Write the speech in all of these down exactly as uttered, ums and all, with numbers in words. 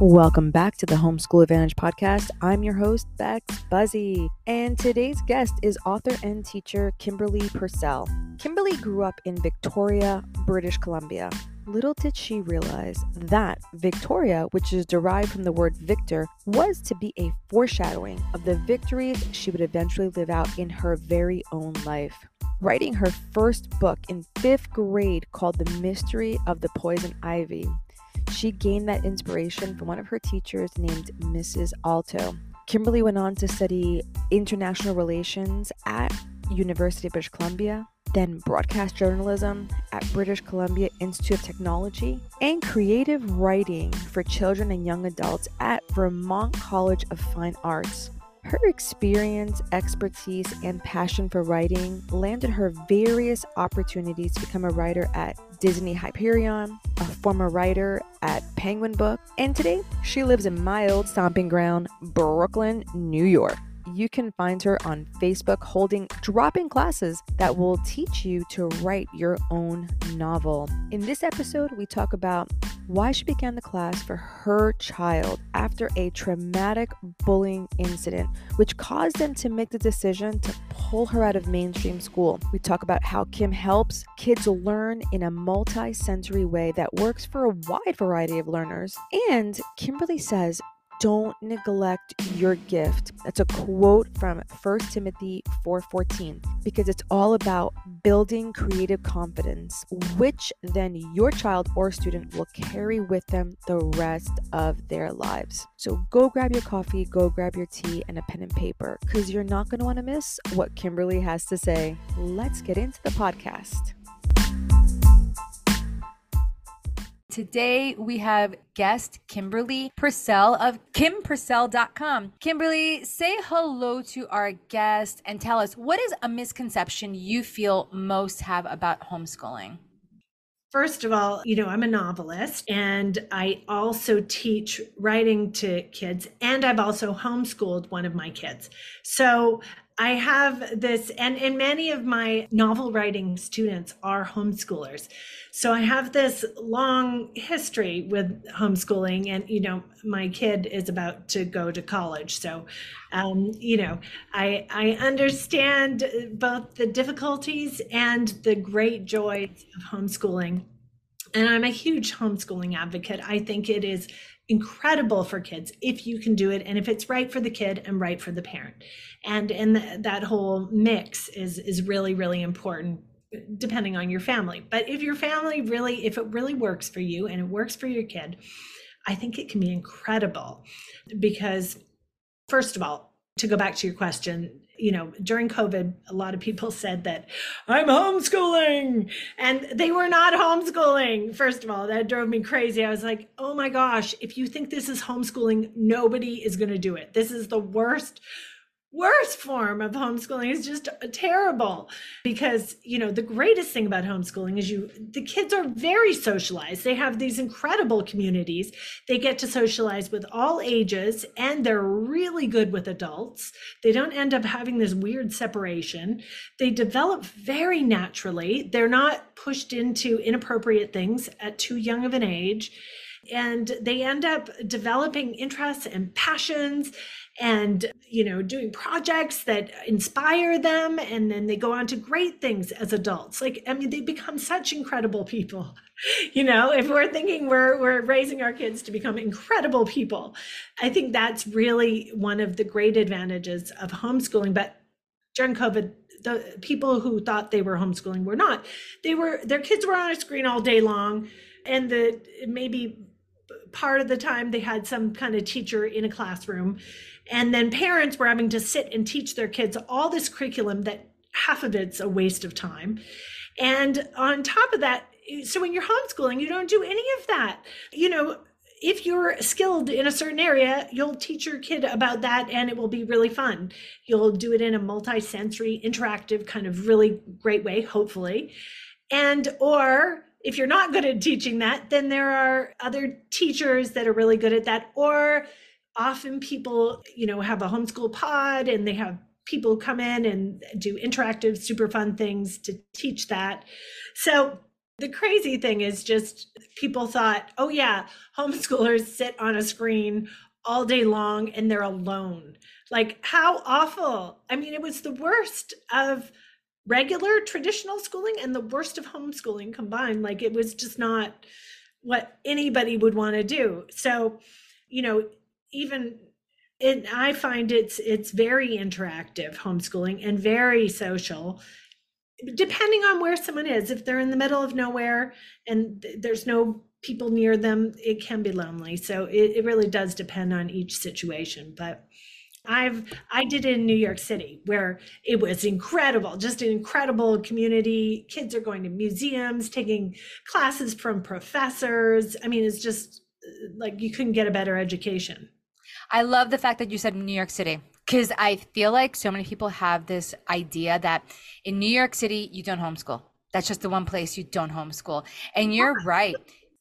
Welcome back to the Homeschool Advantage podcast. I'm your host, Bex Buzzy, and today's guest is author and teacher Kimberly Purcell. Kimberly grew up in Victoria, British Columbia. Little did she realize that Victoria, which is derived from the word victor, was to be a foreshadowing of the victories she would eventually live out in her very own life. Writing her first book in fifth grade called The Mystery of the Poison Ivy, she gained that inspiration from one of her teachers named Missus Aalto. Kimberly went on to study international relations at University of British Columbia, then broadcast journalism at British Columbia Institute of Technology, and creative writing for children and young adults at Vermont College of Fine Arts. Her experience, expertise, and passion for writing landed her various opportunities to become a writer at Disney Hyperion, a former writer at Penguin Books, and today she lives in my old stomping ground, Brooklyn, New York. You can find her on Facebook holding drop-in classes that will teach you to write your own novel. In this episode, we talk about why she began the class for her child after a traumatic bullying incident, which caused them to make the decision to pull her out of mainstream school. We talk about how Kim helps kids learn in a multi-sensory way that works for a wide variety of learners. And Kimberly says, don't neglect your gift. That's a quote from First Timothy four fourteen, because it's all about building creative confidence, which then your child or student will carry with them the rest of their lives. So go grab your coffee, go grab your tea and a pen and paper, because you're not going to want to miss what Kimberly has to say. Let's get into the podcast. Today, we have guest Kimberly Purcell of Kim Purcell dot com. Kimberly, say hello to our guest and tell us, what is a misconception you feel most have about homeschooling? First of all, you know, I'm a novelist and I also teach writing to kids, and I've also homeschooled one of my kids. So I have this, and, and many of my novel writing students are homeschoolers. So I have this long history with homeschooling, and, you know, my kid is about to go to college. So, um, you know, I, I understand both the difficulties and the great joys of homeschooling. And I'm a huge homeschooling advocate. I think it is incredible for kids if you can do it, and if it's right for the kid and right for the parent, and and the, that whole mix is is really really important depending on your family. But if your family really, if it really works for you and it works for your kid, I think it can be incredible. Because first of all, to go back to your question, you know, during COVID, a lot of people said that I'm homeschooling, and they were not homeschooling. First of all, that drove me crazy. I was like, oh my gosh, if you think this is homeschooling, nobody is going to do it. This is the worst, worst form of homeschooling. It's just terrible, because, you know, the greatest thing about homeschooling is you, the kids are very socialized. They have these incredible communities. They get to socialize with all ages, and they're really good with adults. They don't end up having this weird separation. They develop very naturally. They're not pushed into inappropriate things at too young of an age. And they end up developing interests and passions, and, you know, doing projects that inspire them. And then they go on to great things as adults. Like, I mean, they become such incredible people. You know, if we're thinking we're we're raising our kids to become incredible people, I think that's really one of the great advantages of homeschooling. But during COVID, the people who thought they were homeschooling were not. They were, their kids were on a screen all day long, and the maybe part of the time they had some kind of teacher in a classroom, and then parents were having to sit and teach their kids all this curriculum that half of it's a waste of time. And on top of that, so when you're homeschooling, you don't do any of that. You know, if you're skilled in a certain area, you'll teach your kid about that, and it will be really fun. You'll do it in a multi-sensory, interactive kind of really great way, hopefully. And or if you're not good at teaching that, then there are other teachers that are really good at that. Or often people, you know, have a homeschool pod, and they have people come in and do interactive, super fun things to teach that. So The crazy thing is just people thought, oh yeah, homeschoolers sit on a screen all day long and they're alone. Like, how awful. I mean, it was the worst of regular traditional schooling and the worst of homeschooling combined. Like, it was just not what anybody would want to do. So, you know, even it, I find it's it's very interactive, homeschooling, and very social, depending on where someone is. If they're in the middle of nowhere and there's no people near them, it can be lonely. So it, it really does depend on each situation. But I've I did it in New York City, where it was incredible, just an incredible community. Kids are going to museums, taking classes from professors. I mean, it's just like you couldn't get a better education. I love the fact that you said New York City, because I feel like so many people have this idea that in New York City, you don't homeschool. That's just the one place you don't homeschool. And you're right.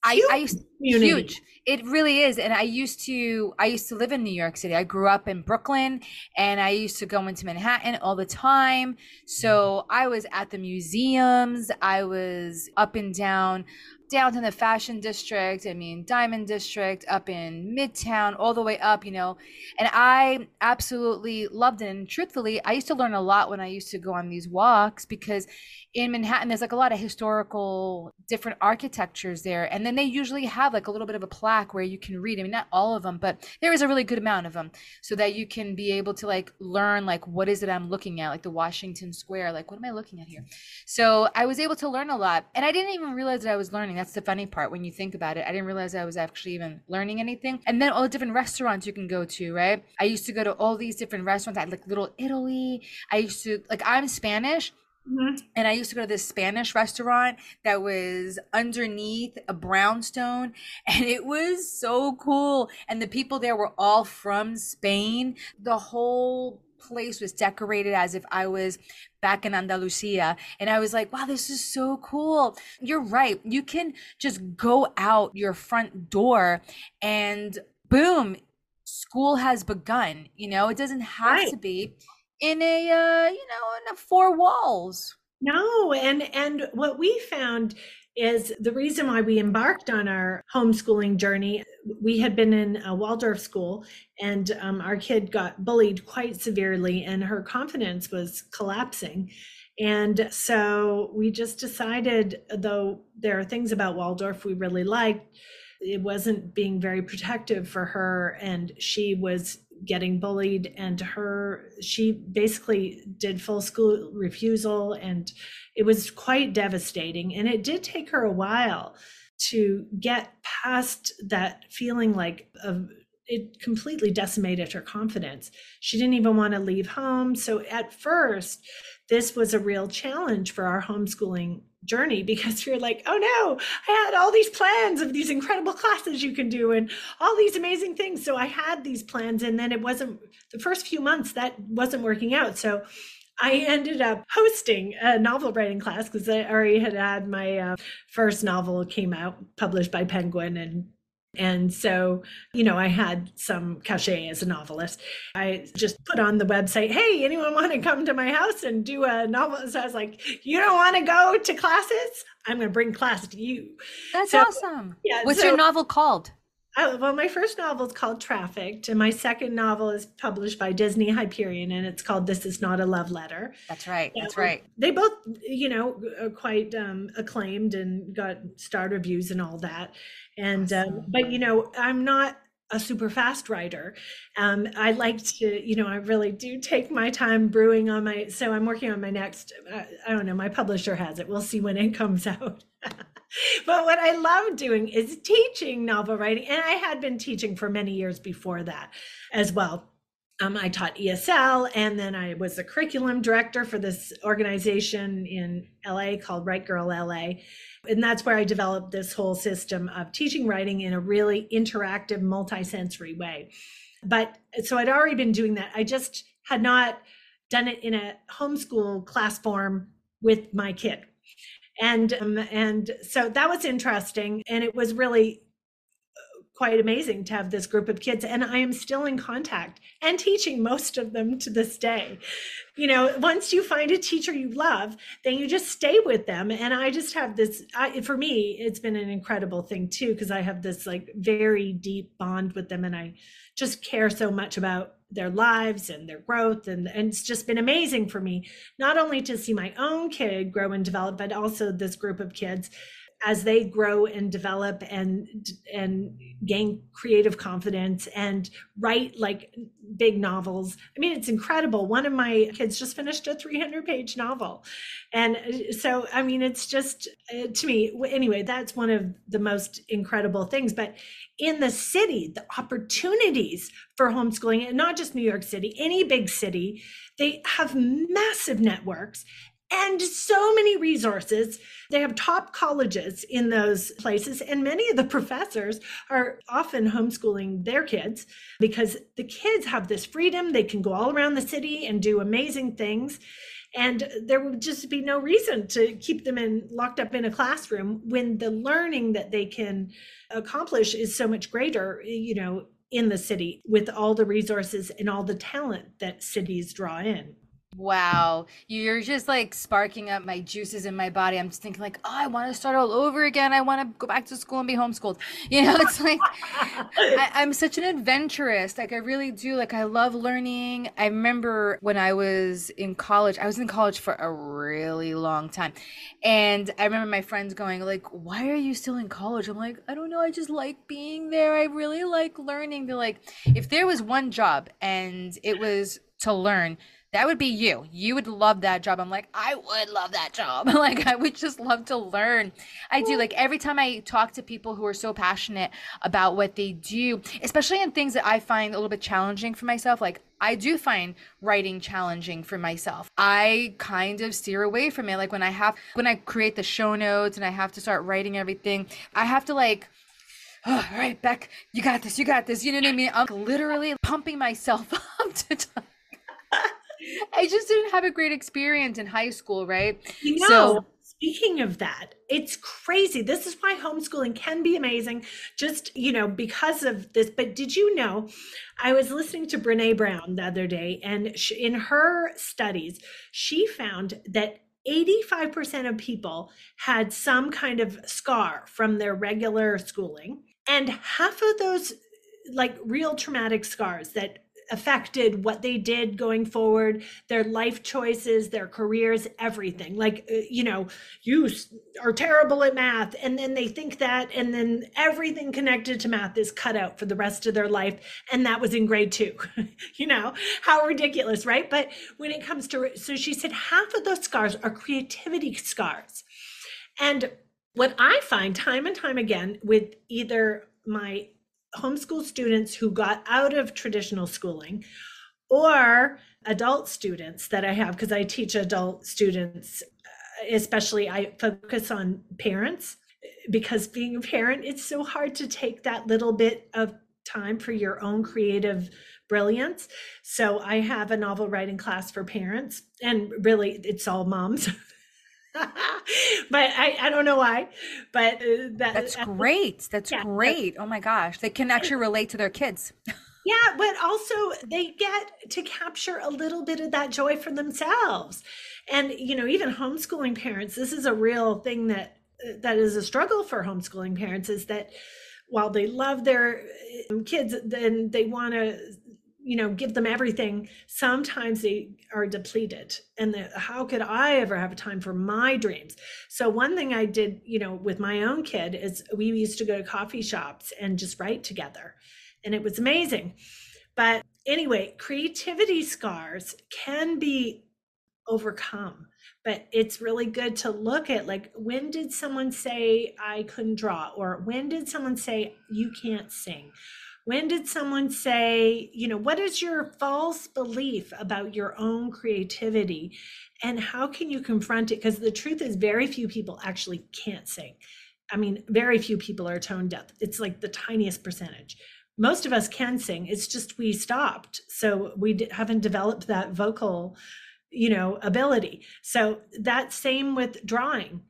I, I used to, huge. It really is. And I used to, I used to live in New York City. I grew up in Brooklyn and I used to go into Manhattan all the time. So I was at the museums. I was up and down, down in the fashion district. I mean, Diamond District, up in Midtown, all the way up, you know, and I absolutely loved it. And truthfully, I used to learn a lot when I used to go on these walks, because in Manhattan, there's like a lot of historical different architectures there. And then they usually have like a little bit of a plaque where you can read. I mean, not all of them, but there is a really good amount of them, so that you can be able to like learn, like, what is it I'm looking at? Like the Washington Square, like, what am I looking at here? So I was able to learn a lot, and I didn't even realize that I was learning. That's the funny part. When you think about it, I didn't realize I was actually even learning anything. And then all the different restaurants you can go to, right? I used to go to all these different restaurants. I had like Little Italy. I used to, like, I'm Spanish. Mm-hmm. And I used to go to this Spanish restaurant that was underneath a brownstone, and it was so cool. And the people there were all from Spain. The whole place was decorated as if I was back in Andalusia. And I was like, wow, this is so cool. You're right. You can just go out your front door and boom, school has begun. You know, it doesn't have right. to be in a, uh, you know, in a four walls. No, and, and what we found is the reason why we embarked on our homeschooling journey. We had been in a Waldorf school, and um, our kid got bullied quite severely, and her confidence was collapsing. And so we just decided, though there are things about Waldorf we really liked, it wasn't being very protective for her, and she was getting bullied, and her she basically did full school refusal, and it was quite devastating. And it did take her a while to get past that feeling, like of it completely decimated her confidence. She didn't even want to leave home. So at first, this was a real challenge for our homeschooling journey, because you're like, oh no, I had all these plans of these incredible classes you can do and all these amazing things. So I had these plans, and then it wasn't, the first few months that wasn't working out. So I ended up hosting a novel writing class, because I already had had my uh, first novel came out, published by Penguin, and And so, you know, I had some cachet as a novelist. I just put on the website, hey, anyone want to come to my house and do a novel? So I was like, you don't want to go to classes? I'm going to bring class to you. That's so awesome. Yeah, What's so, your novel called? I, well, my first novel is called Trafficked, and my second novel is published by Disney Hyperion, and it's called This Is Not a Love Letter. That's right. That's right. They both, you know, are quite um, acclaimed and got star reviews and all that. And, awesome. um, but, you know, I'm not a super fast writer. Um, I like to, you know, I really do take my time brewing on my, so I'm working on my next, uh, I don't know, my publisher has it. We'll see when it comes out. But what I love doing is teaching novel writing. And I had been teaching for many years before that as well. Um, I taught E S L, and then I was the curriculum director for this organization in L A called Write Girl L A. And that's where I developed this whole system of teaching writing in a really interactive, multisensory way. But so I'd already been doing that. I just had not done it in a homeschool class form with my kid. And um, and so that was interesting. And it was really quite amazing to have this group of kids, and I am still in contact and teaching most of them to this day. You know, once you find a teacher you love, then you just stay with them. And I just have this, I, for me, it's been an incredible thing too, because I have this like very deep bond with them, and I just care so much about their lives and their growth. And, and it's just been amazing for me, not only to see my own kid grow and develop, but also this group of kids as they grow and develop and and gain creative confidence and write like big novels. I mean, it's incredible. One of my kids just finished a three hundred page novel. And so, I mean, it's just, uh, to me, anyway, that's one of the most incredible things. But in the city, the opportunities for homeschooling, and not just New York City, any big city, they have massive networks and so many resources. They have top colleges in those places, and many of the professors are often homeschooling their kids because the kids have this freedom. They can go all around the city and do amazing things, and there would just be no reason to keep them in locked up in a classroom when the learning that they can accomplish is so much greater, you know, in the city with all the resources and all the talent that cities draw in. Wow. You're just like sparking up my juices in my body. I'm just thinking like, oh, I want to start all over again. I want to go back to school and be homeschooled. You know, it's like, I, I'm such an adventurist. Like I really do. Like I love learning. I remember when I was in college, I was in college for a really long time. And I remember my friends going like, why are you still in college? I'm like, I don't know. I just like being there. I really like learning. They're like, if there was one job and it was to learn, that would be you. You would love that job. I'm like, I would love that job. Like, I would just love to learn. I do. Like, every time I talk to people who are so passionate about what they do, especially in things that I find a little bit challenging for myself, like, I do find writing challenging for myself. I kind of steer away from it. Like, when I have, when I create the show notes and I have to start writing everything, I have to, like, oh, all right, Beck, you got this, you got this. You know what I mean? I'm literally pumping myself up to t- I just didn't have a great experience in high school, right? You know, so speaking of that, it's crazy. This is why homeschooling can be amazing, just, you know, because of this. But did you know, I was listening to Brené Brown the other day, and she, in her studies, she found that eighty-five percent of people had some kind of scar from their regular schooling. And half of those, like, real traumatic scars that affected what they did going forward, their life choices, their careers, everything. Like, you know, you are terrible at math, and then they think that, and then everything connected to math is cut out for the rest of their life. And that was in grade two. You know, how ridiculous, right? But when it comes to, so she said half of those scars are creativity scars. And what I find time and time again with either my homeschool students who got out of traditional schooling or adult students that I have, because I teach adult students, especially I focus on parents, because being a parent, it's so hard to take that little bit of time for your own creative brilliance. So I have a novel writing class for parents, and really it's all moms. But I, I don't know why, but that, that's great. That's yeah, great. Oh my gosh. They can actually relate to their kids. Yeah. But also they get to capture a little bit of that joy for themselves. And, you know, even homeschooling parents, this is a real thing that, that is a struggle for homeschooling parents, is that while they love their kids, then they want to, you know, give them everything. Sometimes they are depleted, and the, how could I ever have time for my dreams? So one thing I did, you know, with my own kid is we used to go to coffee shops and just write together, and it was amazing. But anyway, creativity scars can be overcome, but it's really good to look at, like, when did someone say I couldn't draw, or when did someone say you can't sing? When did someone say, you know, what is your false belief about your own creativity, and how can you confront it? Because the truth is, very few people actually can't sing. I mean, very few people are tone deaf. It's like the tiniest percentage. Most of us can sing. It's just we stopped. So we haven't developed that vocal, you know, ability. So that same with drawing.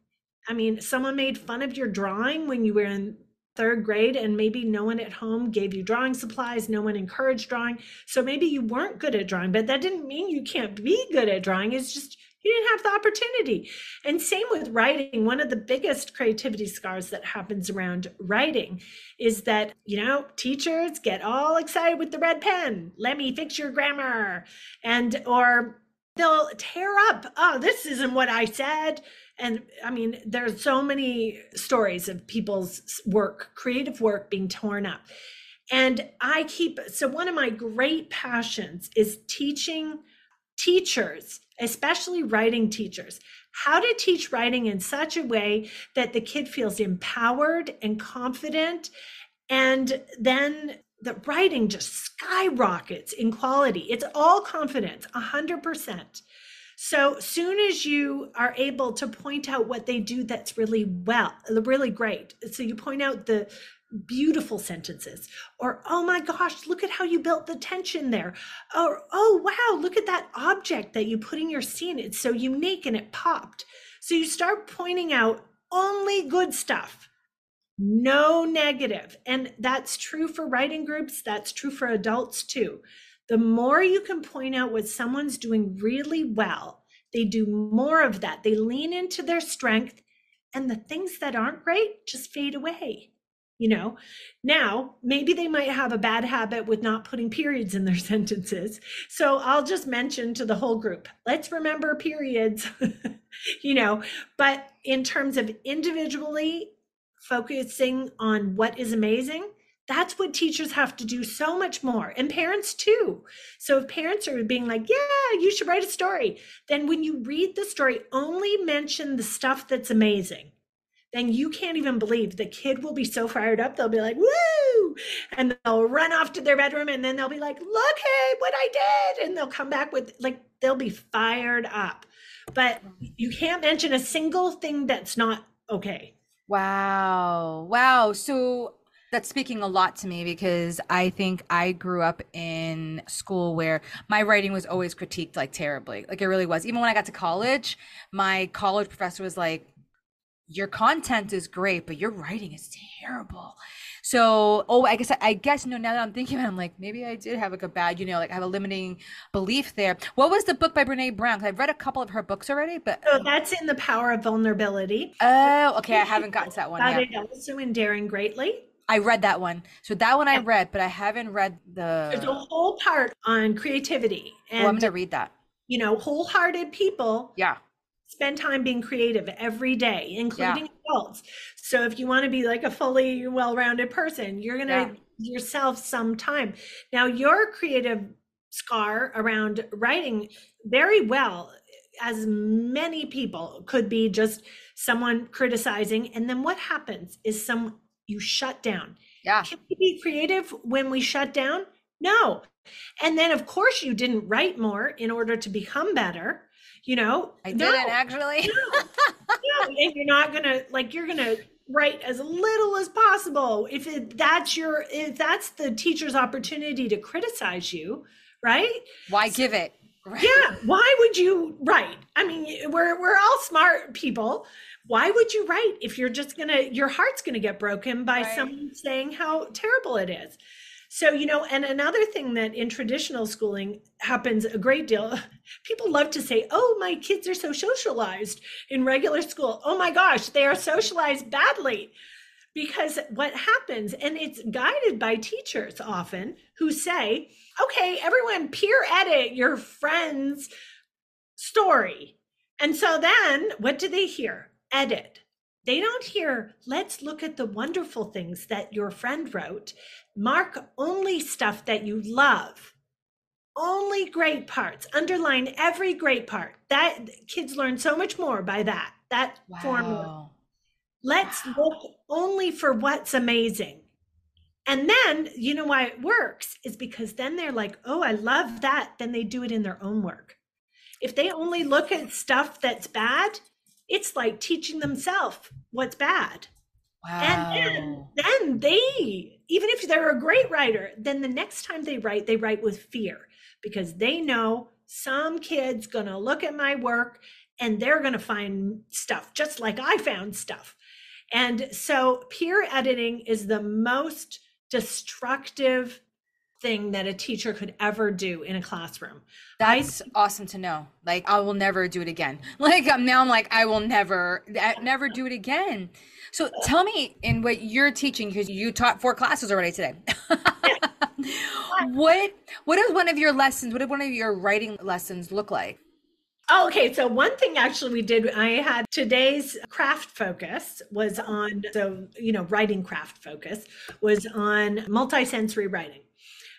I mean, someone made fun of your drawing when you were in third grade, and maybe no one at home gave you drawing supplies, no one encouraged drawing. So maybe you weren't good at drawing, but that didn't mean you can't be good at drawing. It's just you didn't have the opportunity. And same with writing. One of the biggest creativity scars that happens around writing is that, you know, teachers get all excited with the red pen. Let me fix your grammar. And or they'll tear up, oh, this isn't what I said. And I mean, there's so many stories of people's work, creative work, being torn up. And I keep, so one of my great passions is teaching teachers, especially writing teachers, how to teach writing in such a way that the kid feels empowered and confident, and then the writing just skyrockets in quality. It's all confidence, one hundred percent. So soon as you are able to point out what they do that's really well, really great. So you point out the beautiful sentences, or, oh my gosh, look at how you built the tension there. Or, oh, wow, look at that object that you put in your scene. It's so unique and it popped. So you start pointing out only good stuff, no negative. And that's true for writing groups. That's true for adults too. The more you can point out what someone's doing really well, they do more of that. They lean into their strength, and the things that aren't great just fade away. You know, now maybe they might have a bad habit with not putting periods in their sentences. So I'll just mention to the whole group, let's remember periods, you know, but in terms of individually focusing on what is amazing, that's what teachers have to do so much more, and parents too. So if parents are being like, yeah, you should write a story, then when you read the story, only mention the stuff that's amazing. Then you can't even believe, the kid will be so fired up. They'll be like, woo, and they'll run off to their bedroom, and then they'll be like, look, hey, what I did. And they'll come back with, like, they'll be fired up. But you can't mention a single thing that's not okay. Wow. Wow. So that's speaking a lot to me, because I think I grew up in school where my writing was always critiqued, like, terribly. Like, it really was. Even when I got to college, my college professor was like, your content is great, but your writing is terrible. So, oh, I guess, I guess, no, now that I'm thinking about it, I'm like, maybe I did have like a bad, you know, like I have a limiting belief there. What was the book by Brené Brown? Because I've read a couple of her books already, but. So that's in The Power of Vulnerability. Oh, okay. I haven't gotten to that one yet. It also in Daring Greatly. I read that one. So that one I read, but I haven't read the. There's a whole part on creativity. And, well, I'm going to read that. You know, wholehearted people. Yeah. Spend time being creative every day, including yeah. adults. So if you want to be like a fully well-rounded person, you're going to yeah. give yourself some time. Now, your creative scar around writing, very well, as many people, could be just someone criticizing. And then what happens is some you shut down. Yeah. Can we be creative when we shut down? No. And then, of course, you didn't write more in order to become better. You know, I no, didn't actually. no, no, and you're not gonna, like, you're gonna write as little as possible. If it, that's your, if that's the teacher's opportunity to criticize you, right? Why so, give it? Right? Yeah. Why would you write? I mean, we're we're all smart people. Why would you write if you're just gonna, your heart's gonna get broken by right. someone saying how terrible it is? So, you know, and another thing that in traditional schooling happens a great deal, people love to say, oh, my kids are so socialized in regular school. Oh my gosh, they are socialized badly. Because what happens, and it's guided by teachers often, who say, okay, everyone peer edit your friend's story. And so then what do they hear? Edit. They don't hear, let's look at the wonderful things that your friend wrote. Mark only stuff that you love, only great parts, underline every great part. That kids learn so much more by that, that wow. formula. Let's wow. look only for what's amazing. And then, you know why it works is because then they're like, oh, I love that. Then they do it in their own work. If they only look at stuff that's bad, it's like teaching themselves what's bad. Wow. And then, then they, even if they're a great writer, then the next time they write, they write with fear, because they know some kid's going to look at my work and they're going to find stuff just like I found stuff. And so peer editing is the most destructive thing that a teacher could ever do in a classroom. That's I, awesome to know. Like, I will never do it again. Like, I'm, now I'm like, I will never, never do it again. So tell me, in what you're teaching, because you taught four classes already today. what, what does one of your lessons, what did one of your writing lessons look like? Oh, okay. So one thing actually we did, I had today's craft focus was on, so, you know, writing craft focus was on multisensory writing.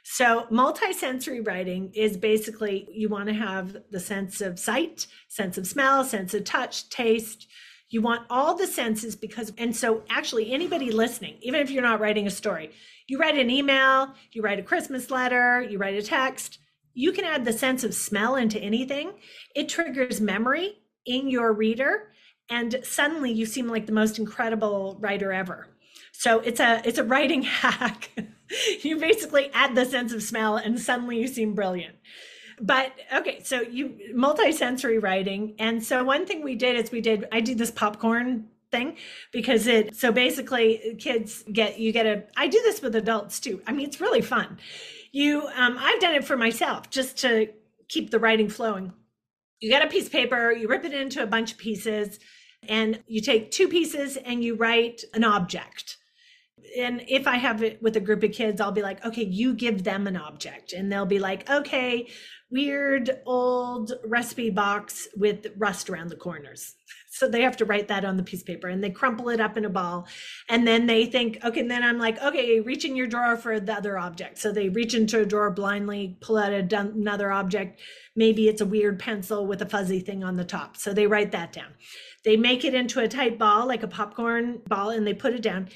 So multisensory writing is basically, you want to have the sense of sight, sense of smell, sense of touch, taste. You want all the senses because, and so actually anybody listening, even if you're not writing a story, you write an email, you write a Christmas letter, you write a text, you can add the sense of smell into anything. It triggers memory in your reader, and suddenly you seem like the most incredible writer ever. So it's a it's a writing hack. You basically add the sense of smell and suddenly you seem brilliant. But okay, so you multisensory writing. And so one thing we did is we did, I did this popcorn thing because it, so basically kids get, you get a, I do this with adults too. I mean, it's really fun. You, um, I've done it for myself just to keep the writing flowing. You get a piece of paper, you rip it into a bunch of pieces, and you take two pieces and you write an object. And if I have it with a group of kids, I'll be like, okay, you give them an object. And they'll be like, okay, weird old recipe box with rust around the corners. So they have to write that on the piece of paper, and they crumple it up in a ball. And then they think, okay, and then I'm like, okay, reach in your drawer for the other object. So they reach into a drawer blindly, pull out a, another object. Maybe it's a weird pencil with a fuzzy thing on the top. So they write that down. They make it into a tight ball, like a popcorn ball, and they put it down.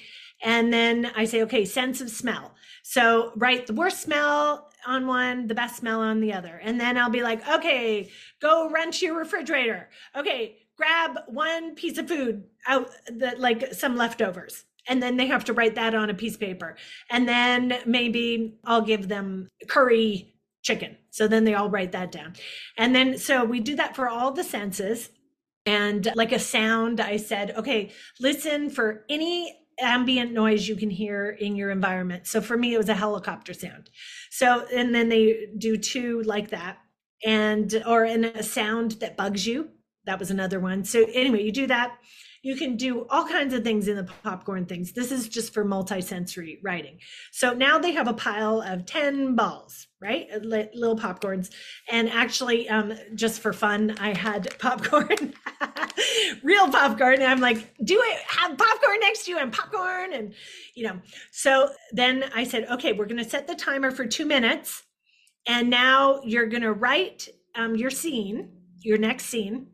And then I say, okay, sense of smell. So write the worst smell on one, the best smell on the other. And then I'll be like, okay, go wrench your refrigerator. Okay, grab one piece of food out, that like some leftovers. And then they have to write that on a piece of paper. And then maybe I'll give them curry chicken. So then they all write that down. And then, so we do that for all the senses. And like a sound, I said, okay, listen for any ambient noise you can hear in your environment. So for me, it was a helicopter sound. So, and then they do two like that, and, or in a sound that bugs you. That was another one. So anyway, you do that. You can do all kinds of things in the popcorn things. This is just for multisensory writing. So now they have a pile of ten balls, right? Little popcorns. And actually, um, just for fun, I had popcorn, real popcorn. And I'm like, do it, have popcorn next to you and popcorn. And, you know, so then I said, okay, we're going to set the timer for two minutes. And now you're going to write um, your scene, your next scene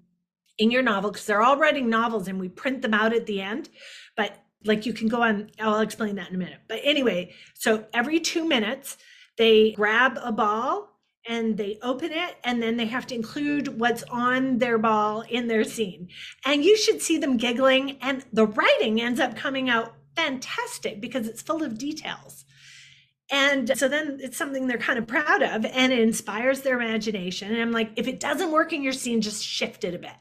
in your novel, because they're all writing novels and we print them out at the end. But like, you can go on, I'll explain that in a minute. But anyway, so every two minutes, they grab a ball and they open it, and then they have to include what's on their ball in their scene. And you should see them giggling, and the writing ends up coming out fantastic because it's full of details. And so then it's something they're kind of proud of, and it inspires their imagination. And I'm like, if it doesn't work in your scene, just shift it a bit.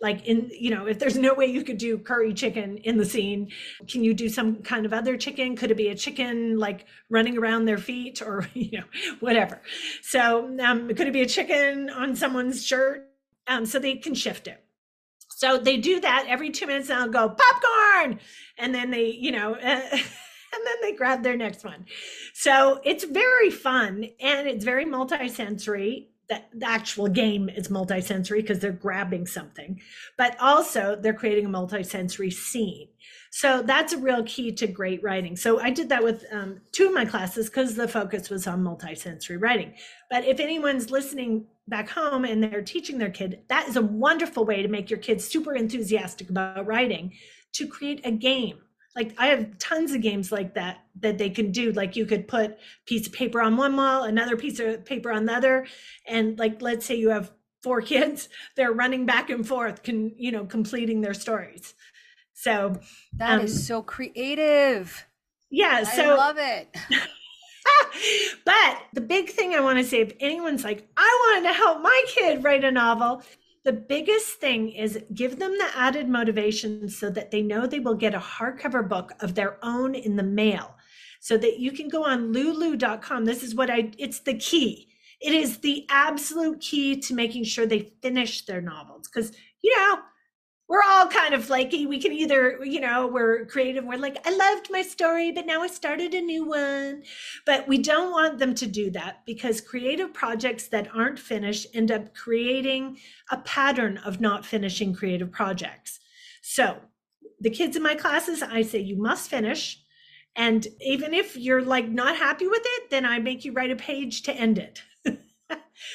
Like, in, you know, if there's no way you could do curry chicken in the scene, can you do some kind of other chicken? Could it be a chicken like running around their feet, or, you know, whatever. So um, could it be a chicken on someone's shirt? Um, so they can shift it. So they do that every two minutes and I'll go popcorn. And then they, you know, uh, and then they grab their next one. So it's very fun, and it's very multisensory. That the actual game is multisensory because they're grabbing something, but also they're creating a multisensory scene. So that's a real key to great writing. So I did that with um, two of my classes because the focus was on multisensory writing. But if anyone's listening back home and they're teaching their kid, that is a wonderful way to make your kids super enthusiastic about writing, to create a game. Like, I have tons of games like that that they can do. Like, you could put a piece of paper on one wall, another piece of paper on the other. And like, let's say you have four kids, they're running back and forth, can, you know, completing their stories. So that um, is so creative. Yeah. So I love it. But the big thing I want to say, if anyone's like, I wanted to help my kid write a novel, The biggest thing is give them the added motivation so that they know they will get a hardcover book of their own in the mail, so that you can go on lulu dot com. This is what I, it's the key. It is the absolute key to making sure they finish their novels. Because, you know, we're all kind of flaky. We can either, you know, we're creative. We're like, I loved my story, but now I started a new one. But we don't want them to do that, because creative projects that aren't finished end up creating a pattern of not finishing creative projects. So the kids in my classes, I say, you must finish. And even if you're like not happy with it, then I make you write a page to end it.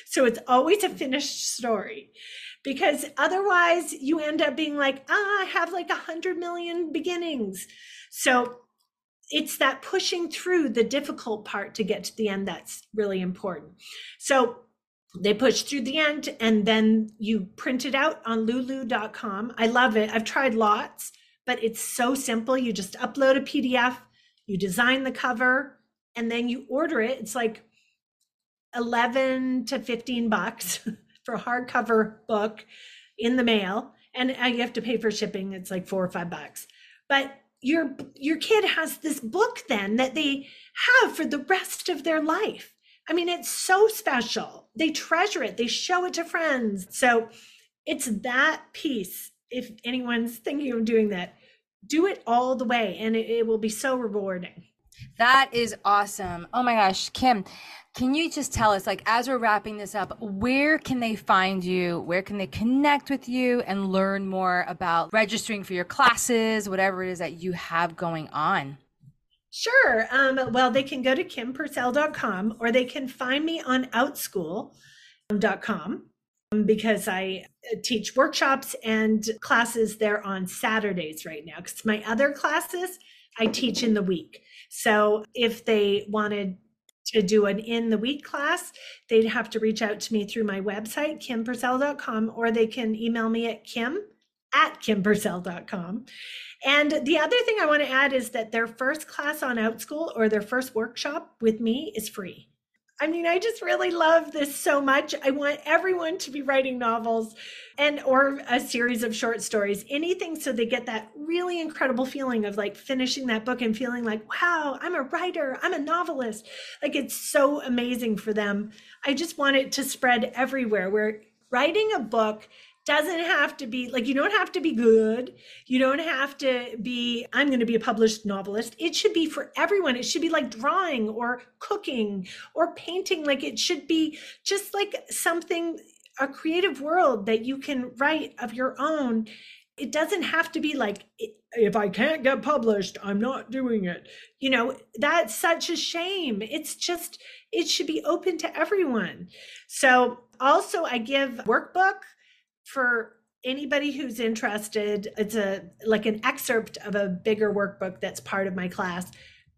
So it's always a finished story, because otherwise you end up being like, ah, I have like a hundred million beginnings. So it's that pushing through the difficult part to get to the end that's really important. So they push through the end, and then you print it out on lulu dot com. I love it. I've tried lots, but it's so simple. You just upload a P D F, you design the cover, and then you order it. It's like eleven to fifteen bucks for a hardcover book in the mail, and you have to pay for shipping. It's like four or five bucks. But your your kid has this book then that they have for the rest of their life. I mean, it's so special. They treasure it. They show it to friends. So it's that piece. If anyone's thinking of doing that, do it all the way, and it, it will be so rewarding. That is awesome. Oh my gosh, Kim, can you just tell us, like, as we're wrapping this up, where can they find you? Where can they connect with you and learn more about registering for your classes, whatever it is that you have going on? Sure. Um, well, they can go to Kim Purcell dot com, or they can find me on out school dot com, because I teach workshops and classes there on Saturdays right now, because my other classes I teach in the week. So if they wanted to do an in the week class, they'd have to reach out to me through my website, Kim Purcell dot com, or they can email me at kim at Kim Purcell dot com. And the other thing I want to add is that their first class on OutSchool, or their first workshop with me, is free. I mean, I just really love this so much. I want everyone to be writing novels and or a series of short stories, anything, so they get that really incredible feeling of like finishing that book and feeling like, wow, I'm a writer, I'm a novelist. Like, it's so amazing for them. I just want it to spread everywhere, where writing a book doesn't have to be like, you don't have to be good. You don't have to be, I'm going to be a published novelist. It should be for everyone. It should be like drawing or cooking or painting. Like, it should be just like something, a creative world that you can write of your own. It doesn't have to be like, if I can't get published, I'm not doing it. You know, that's such a shame. It's just, it should be open to everyone. So also I give workbook for anybody who's interested. It's a like an excerpt of a bigger workbook that's part of my class,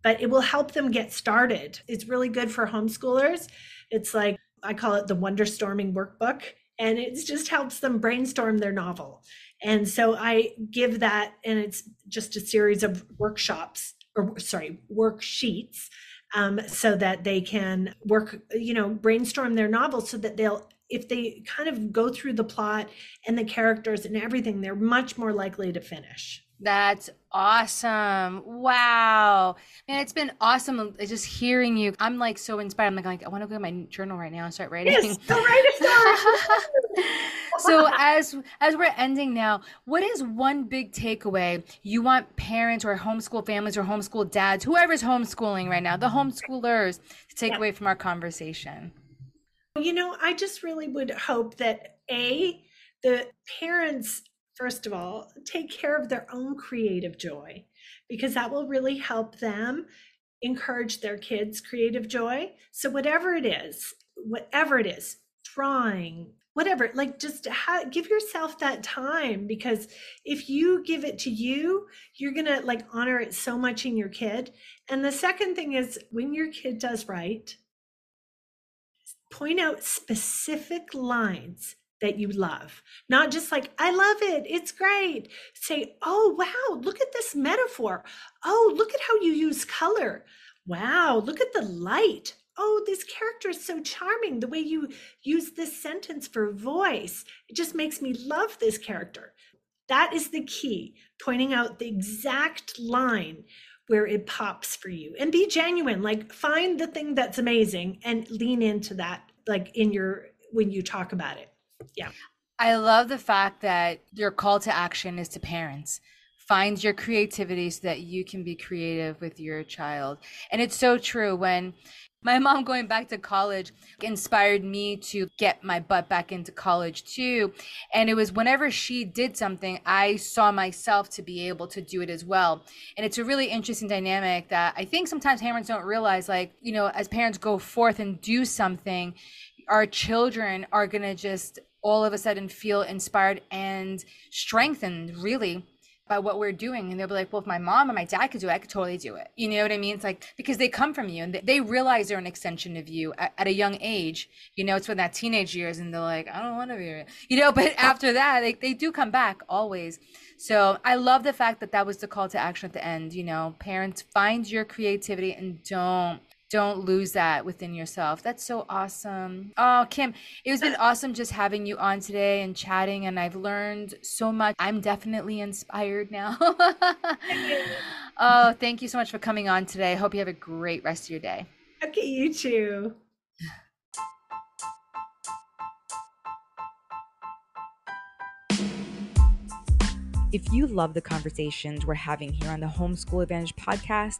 but it will help them get started. It's really good for homeschoolers. It's like, I call it the Wonderstorming workbook, and it just helps them brainstorm their novel. And so I give that, and it's just a series of workshops, or sorry, worksheets, um, so that they can work, you know, brainstorm their novel, so that they'll, if they kind of go through the plot and the characters and everything, they're much more likely to finish. That's awesome. Wow. Man, it's been awesome just hearing you. I'm like so inspired. I'm like, I want to go to my journal right now and start writing. Yes, go write it down. So as, as we're ending now, what is one big takeaway you want parents or homeschool families or homeschool dads, whoever's homeschooling right now, the homeschoolers, to take yeah. away from our conversation? You know, I just really would hope that A, the parents, first of all, take care of their own creative joy, because that will really help them encourage their kids' creative joy. So whatever it is, whatever it is, drawing, whatever, like just ha- give yourself that time, because if you give it to you, you're going to like honor it so much in your kid. And the second thing is, when your kid does write, point out specific lines that you love, not just like, I love it, it's great. Say, oh, wow, look at this metaphor. Oh, look at how you use color. Wow, look at the light. oh, this character is so charming. The way you use this sentence for voice, it just makes me love this character. That is the key, pointing out the exact line where it pops for you, and be genuine. Like, find the thing that's amazing and lean into that, like in your, when you talk about it. Yeah. I love the fact that your call to action is to parents. Find your creativity so that you can be creative with your child. And it's so true. When my mom going back to college inspired me to get my butt back into college too. And it was whenever she did something, I saw myself to be able to do it as well. And it's a really interesting dynamic that I think sometimes parents don't realize, like, you know, as parents go forth and do something, our children are going to just all of a sudden feel inspired and strengthened really by what we're doing. And they'll be like, well, if my mom and my dad could do it, I could totally do it. You know what I mean? It's like, because they come from you and they realize they're an extension of you at, at a young age. You know, it's when that teenage years and they're like, I don't want to be, you know, but after that, they, they do come back always. So I love the fact that that was the call to action at the end. You know, parents, find your creativity and don't, Don't lose that within yourself. That's so awesome. Oh, Kim, it has been awesome just having you on today and chatting, and I've learned so much. I'm definitely inspired now. Oh, thank you so much for coming on today. I hope you have a great rest of your day. Okay, you too. If you love the conversations we're having here on the Homeschool Advantage podcast,